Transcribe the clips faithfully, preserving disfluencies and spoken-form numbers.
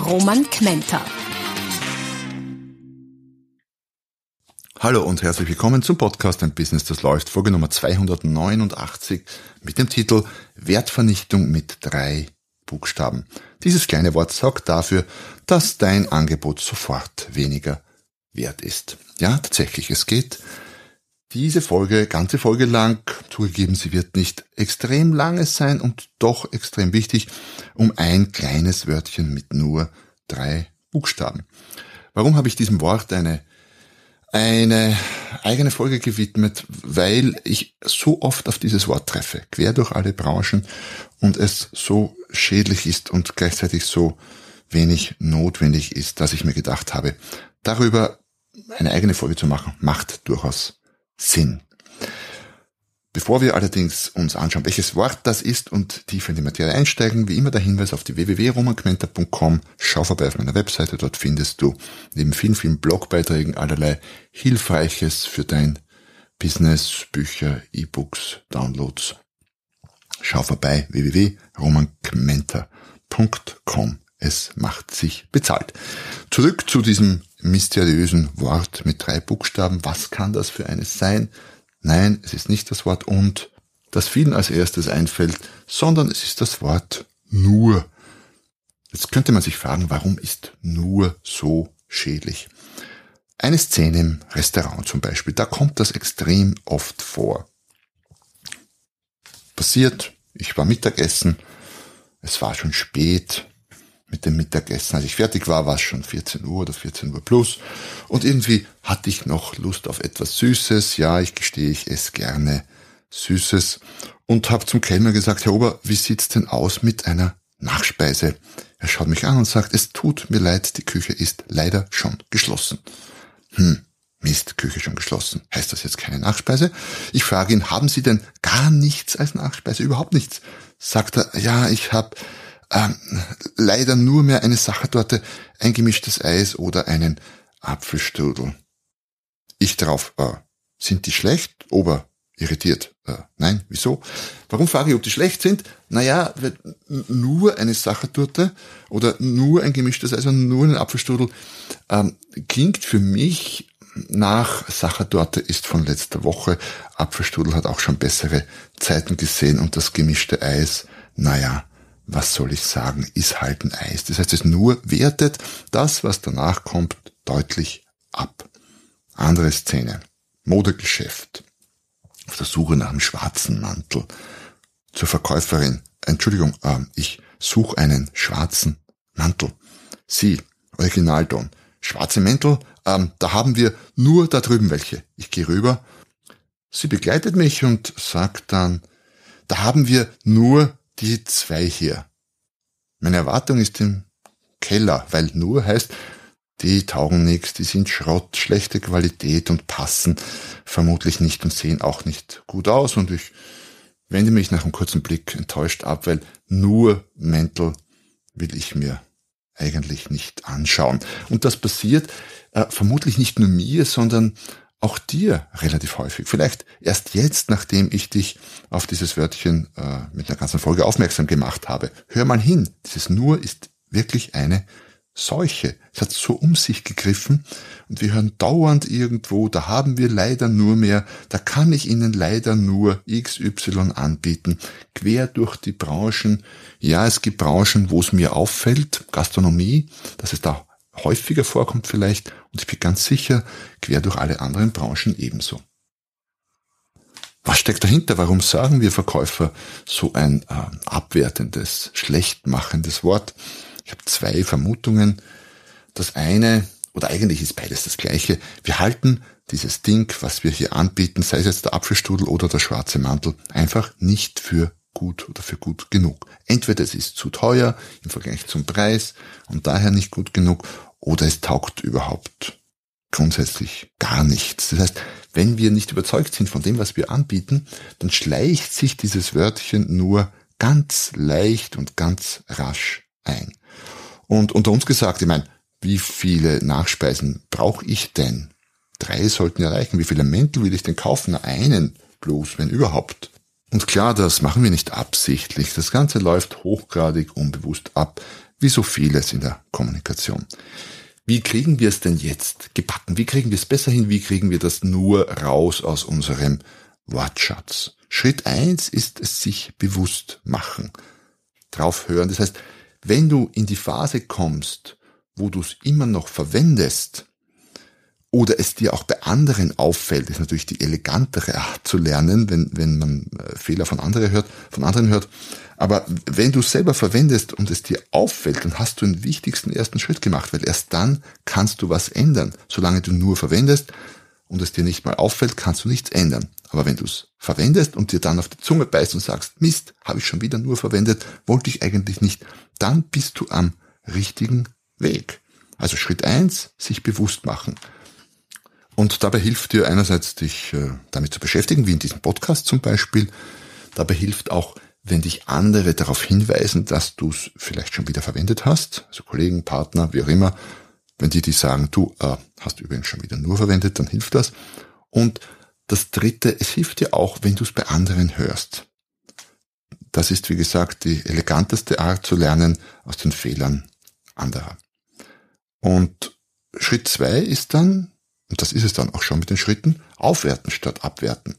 Roman Kmenter. Hallo und herzlich willkommen zum Podcast Ein Business, das läuft, Folge Nummer zweihundertneunundachtzig mit dem Titel Wertvernichtung mit drei Buchstaben. Dieses kleine Wort sorgt dafür, dass dein Angebot sofort weniger wert ist. Ja, tatsächlich, es geht diese Folge, ganze Folge lang, zugegeben, sie wird nicht extrem lang sein und doch extrem wichtig, um ein kleines Wörtchen mit nur drei Buchstaben. Warum habe ich diesem Wort eine eine eigene Folge gewidmet, weil ich so oft auf dieses Wort treffe, quer durch alle Branchen, und es so schädlich ist und gleichzeitig so wenig notwendig ist, dass ich mir gedacht habe, darüber eine eigene Folge zu machen, macht durchaus Sinn. Bevor wir allerdings uns anschauen, welches Wort das ist und tiefer in die Materie einsteigen, wie immer der Hinweis auf die w w w punkt roman kmenter punkt com. Schau vorbei auf meiner Webseite, dort findest du neben vielen, vielen Blogbeiträgen allerlei Hilfreiches für dein Business, Bücher, E-Books, Downloads. Schau vorbei, w w w punkt roman kmenter punkt com. Es macht sich bezahlt. Zurück zu diesem mysteriösen Wort mit drei Buchstaben. Was kann das für eines sein? Nein, es ist nicht das Wort und, das vielen als erstes einfällt, sondern es ist das Wort nur. Jetzt könnte man sich fragen, warum ist nur so schädlich? Eine Szene im Restaurant zum Beispiel, da kommt das extrem oft vor. Passiert, ich war Mittagessen, es war schon spät mit dem Mittagessen. Als ich fertig war, war es schon vierzehn Uhr oder vierzehn Uhr plus. Und irgendwie hatte ich noch Lust auf etwas Süßes. Ja, ich gestehe, ich esse gerne Süßes. Und habe zum Kellner gesagt, Herr Ober, wie sieht's denn aus mit einer Nachspeise? Er schaut mich an und sagt, es tut mir leid, die Küche ist leider schon geschlossen. Hm, Mist, Küche schon geschlossen. Heißt das jetzt keine Nachspeise? Ich frage ihn, haben Sie denn gar nichts als Nachspeise? Überhaupt nichts? Sagt er, ja, ich habe... Ähm, leider nur mehr eine Sachertorte, ein gemischtes Eis oder einen Apfelstrudel. Ich drauf, äh, sind die schlecht? Ober, irritiert. Äh, nein, wieso? Warum frage ich, ob die schlecht sind? Naja, nur eine Sachertorte oder nur ein gemischtes Eis und nur einen Apfelstrudel ähm, klingt für mich nach Sachertorte ist von letzter Woche. Apfelstrudel hat auch schon bessere Zeiten gesehen und das gemischte Eis, naja, was soll ich sagen, ist halt ein Eis. Das heißt, es nur wertet das, was danach kommt, deutlich ab. Andere Szene. Modegeschäft. Auf der Suche nach einem schwarzen Mantel. Zur Verkäuferin. Entschuldigung, äh, ich suche einen schwarzen Mantel. Sie, Originalton. Schwarze Mäntel, äh, da haben wir nur da drüben welche. Ich gehe rüber. Sie begleitet mich und sagt dann, da haben wir nur die zwei hier. Meine Erwartung ist im Keller, weil nur heißt, die taugen nichts, die sind Schrott, schlechte Qualität und passen vermutlich nicht und sehen auch nicht gut aus. Und ich wende mich nach einem kurzen Blick enttäuscht ab, weil nur Mäntel will ich mir eigentlich nicht anschauen. Und das passiert äh, vermutlich nicht nur mir, sondern auch dir relativ häufig. Vielleicht erst jetzt, nachdem ich dich auf dieses Wörtchen äh, mit einer ganzen Folge aufmerksam gemacht habe. Hör mal hin, dieses Nur ist wirklich eine Seuche. Es hat so um sich gegriffen und wir hören dauernd irgendwo, da haben wir leider nur mehr, da kann ich Ihnen leider nur X Y anbieten. Quer durch die Branchen. Ja, es gibt Branchen, wo es mir auffällt, Gastronomie, dass es da häufiger vorkommt vielleicht, und ich bin ganz sicher, quer durch alle anderen Branchen ebenso. Was steckt dahinter? Warum sagen wir Verkäufer so ein äh, abwertendes, schlechtmachendes Wort? Ich habe zwei Vermutungen. Das eine, oder eigentlich ist beides das Gleiche, wir halten dieses Ding, was wir hier anbieten, sei es jetzt der Apfelstrudel oder der schwarze Mantel, einfach nicht für gut oder für gut genug. Entweder es ist zu teuer im Vergleich zum Preis und daher nicht gut genug, oder es taugt überhaupt grundsätzlich gar nichts. Das heißt, wenn wir nicht überzeugt sind von dem, was wir anbieten, dann schleicht sich dieses Wörtchen nur ganz leicht und ganz rasch ein. Und unter uns gesagt, ich meine, wie viele Nachspeisen brauche ich denn? Drei sollten ja reichen. Wie viele Mäntel will ich denn kaufen? Na, einen bloß, wenn überhaupt. Und klar, das machen wir nicht absichtlich. Das Ganze läuft hochgradig unbewusst ab, wie so vieles in der Kommunikation. Wie kriegen wir es denn jetzt gebacken? Wie kriegen wir es besser hin? Wie kriegen wir das nur raus aus unserem Wortschatz? Schritt eins ist es sich bewusst machen, drauf hören. Das heißt, wenn du in die Phase kommst, wo du es immer noch verwendest oder es dir auch bei anderen auffällt, ist natürlich die elegantere Art zu lernen, wenn wenn man Fehler von anderen hört, von anderen hört. Aber wenn du es selber verwendest und es dir auffällt, dann hast du den wichtigsten ersten Schritt gemacht, weil erst dann kannst du was ändern. Solange du nur verwendest und es dir nicht mal auffällt, kannst du nichts ändern. Aber wenn du es verwendest und dir dann auf die Zunge beißt und sagst, Mist, habe ich schon wieder nur verwendet, wollte ich eigentlich nicht, dann bist du am richtigen Weg. Also Schritt eins, sich bewusst machen. Und dabei hilft dir einerseits, dich damit zu beschäftigen, wie in diesem Podcast zum Beispiel. Dabei hilft auch, wenn dich andere darauf hinweisen, dass du es vielleicht schon wieder verwendet hast, also Kollegen, Partner, wie auch immer, wenn die dir sagen, du äh, hast übrigens schon wieder nur verwendet, dann hilft das. Und das Dritte, es hilft dir auch, wenn du es bei anderen hörst. Das ist, wie gesagt, die eleganteste Art zu lernen aus den Fehlern anderer. Und Schritt zwei ist dann, und das ist es dann auch schon mit den Schritten, aufwerten statt abwerten.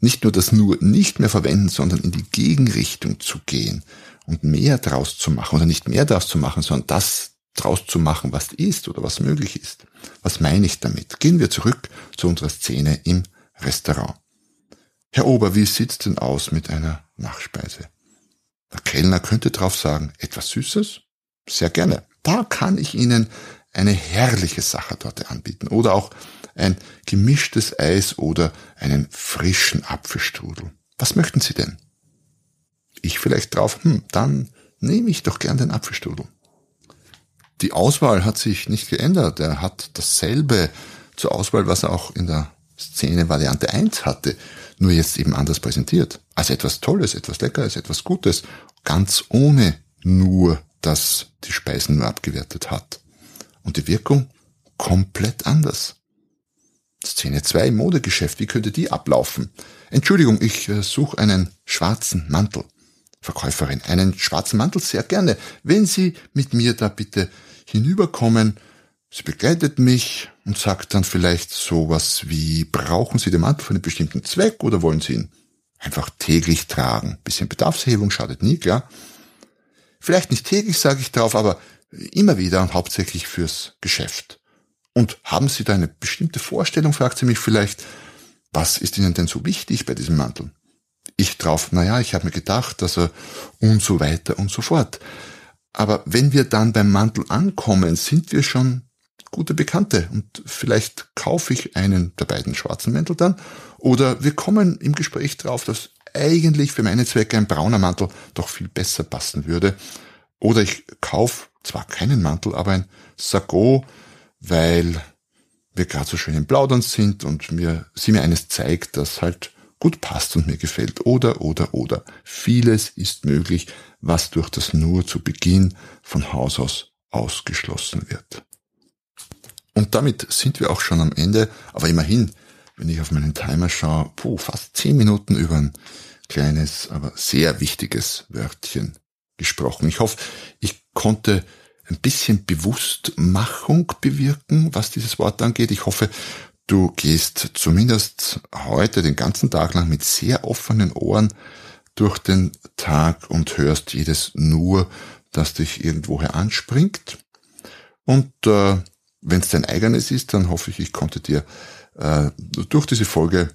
Nicht nur das nur nicht mehr verwenden, sondern in die Gegenrichtung zu gehen und mehr draus zu machen oder nicht mehr draus zu machen, sondern das draus zu machen, was ist oder was möglich ist. Was meine ich damit? Gehen wir zurück zu unserer Szene im Restaurant. Herr Ober, wie sieht's denn aus mit einer Nachspeise? Der Kellner könnte drauf sagen, etwas Süßes? Sehr gerne. Da kann ich Ihnen eine herrliche Sachertorte anbieten oder auch ein gemischtes Eis oder einen frischen Apfelstrudel. Was möchten Sie denn? Ich vielleicht drauf, hm, dann nehme ich doch gern den Apfelstrudel. Die Auswahl hat sich nicht geändert. Er hat dasselbe zur Auswahl, was er auch in der Szene Variante eins hatte, nur jetzt eben anders präsentiert. Also etwas Tolles, etwas Leckeres, etwas Gutes, ganz ohne nur, dass die Speisen nur abgewertet hat. Und die Wirkung komplett anders. Szene zwei, Modegeschäft, wie könnte die ablaufen? Entschuldigung, ich äh, suche einen schwarzen Mantel. Verkäuferin, einen schwarzen Mantel, sehr gerne. Wenn Sie mit mir da bitte hinüberkommen, sie begleitet mich und sagt dann vielleicht sowas wie, brauchen Sie den Mantel für einen bestimmten Zweck oder wollen Sie ihn einfach täglich tragen? Ein bisschen Bedarfshebung schadet nie, klar. Vielleicht nicht täglich, sage ich drauf, aber immer wieder und hauptsächlich fürs Geschäft. Und haben Sie da eine bestimmte Vorstellung, fragt sie mich vielleicht, was ist Ihnen denn so wichtig bei diesem Mantel? Ich drauf, naja, ich habe mir gedacht, dass er und so weiter und so fort. Aber wenn wir dann beim Mantel ankommen, sind wir schon gute Bekannte. Und vielleicht kaufe ich einen der beiden schwarzen Mäntel dann. Oder wir kommen im Gespräch drauf, dass eigentlich für meine Zwecke ein brauner Mantel doch viel besser passen würde. Oder ich kaufe zwar keinen Mantel, aber ein Sakko, weil wir gerade so schön im Plaudern sind und mir, sie mir eines zeigt, das halt gut passt und mir gefällt. Oder, oder, oder. Vieles ist möglich, was durch das nur zu Beginn von Haus aus ausgeschlossen wird. Und damit sind wir auch schon am Ende. Aber immerhin, wenn ich auf meinen Timer schaue, puh, fast zehn Minuten über ein kleines, aber sehr wichtiges Wörtchen gesprochen. Ich hoffe, ich konnte ein bisschen Bewusstmachung bewirken, was dieses Wort angeht. Ich hoffe, du gehst zumindest heute den ganzen Tag lang mit sehr offenen Ohren durch den Tag und hörst jedes Nur, das dich irgendwoher anspringt. Und äh, wenn es dein eigenes ist, dann hoffe ich, ich konnte dir äh, durch diese Folge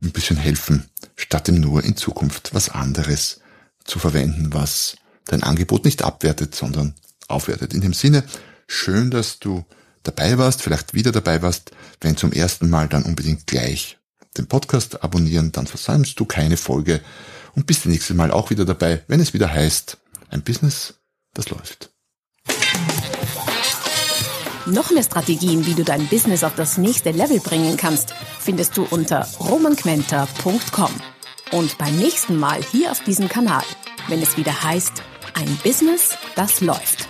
ein bisschen helfen, statt dem Nur in Zukunft was anderes zu verwenden, was dein Angebot nicht abwertet, sondern aufwertet. In dem Sinne, schön, dass du dabei warst, vielleicht wieder dabei warst. Wenn zum ersten Mal, dann unbedingt gleich den Podcast abonnieren, dann versäumst du keine Folge. und bist das nächste Mal auch wieder dabei, wenn es wieder heißt, ein Business, das läuft. Noch mehr Strategien, wie du dein Business auf das nächste Level bringen kannst, findest du unter roman kmenter punkt com. Und beim nächsten Mal hier auf diesem Kanal, wenn es wieder heißt, ein Business, das läuft.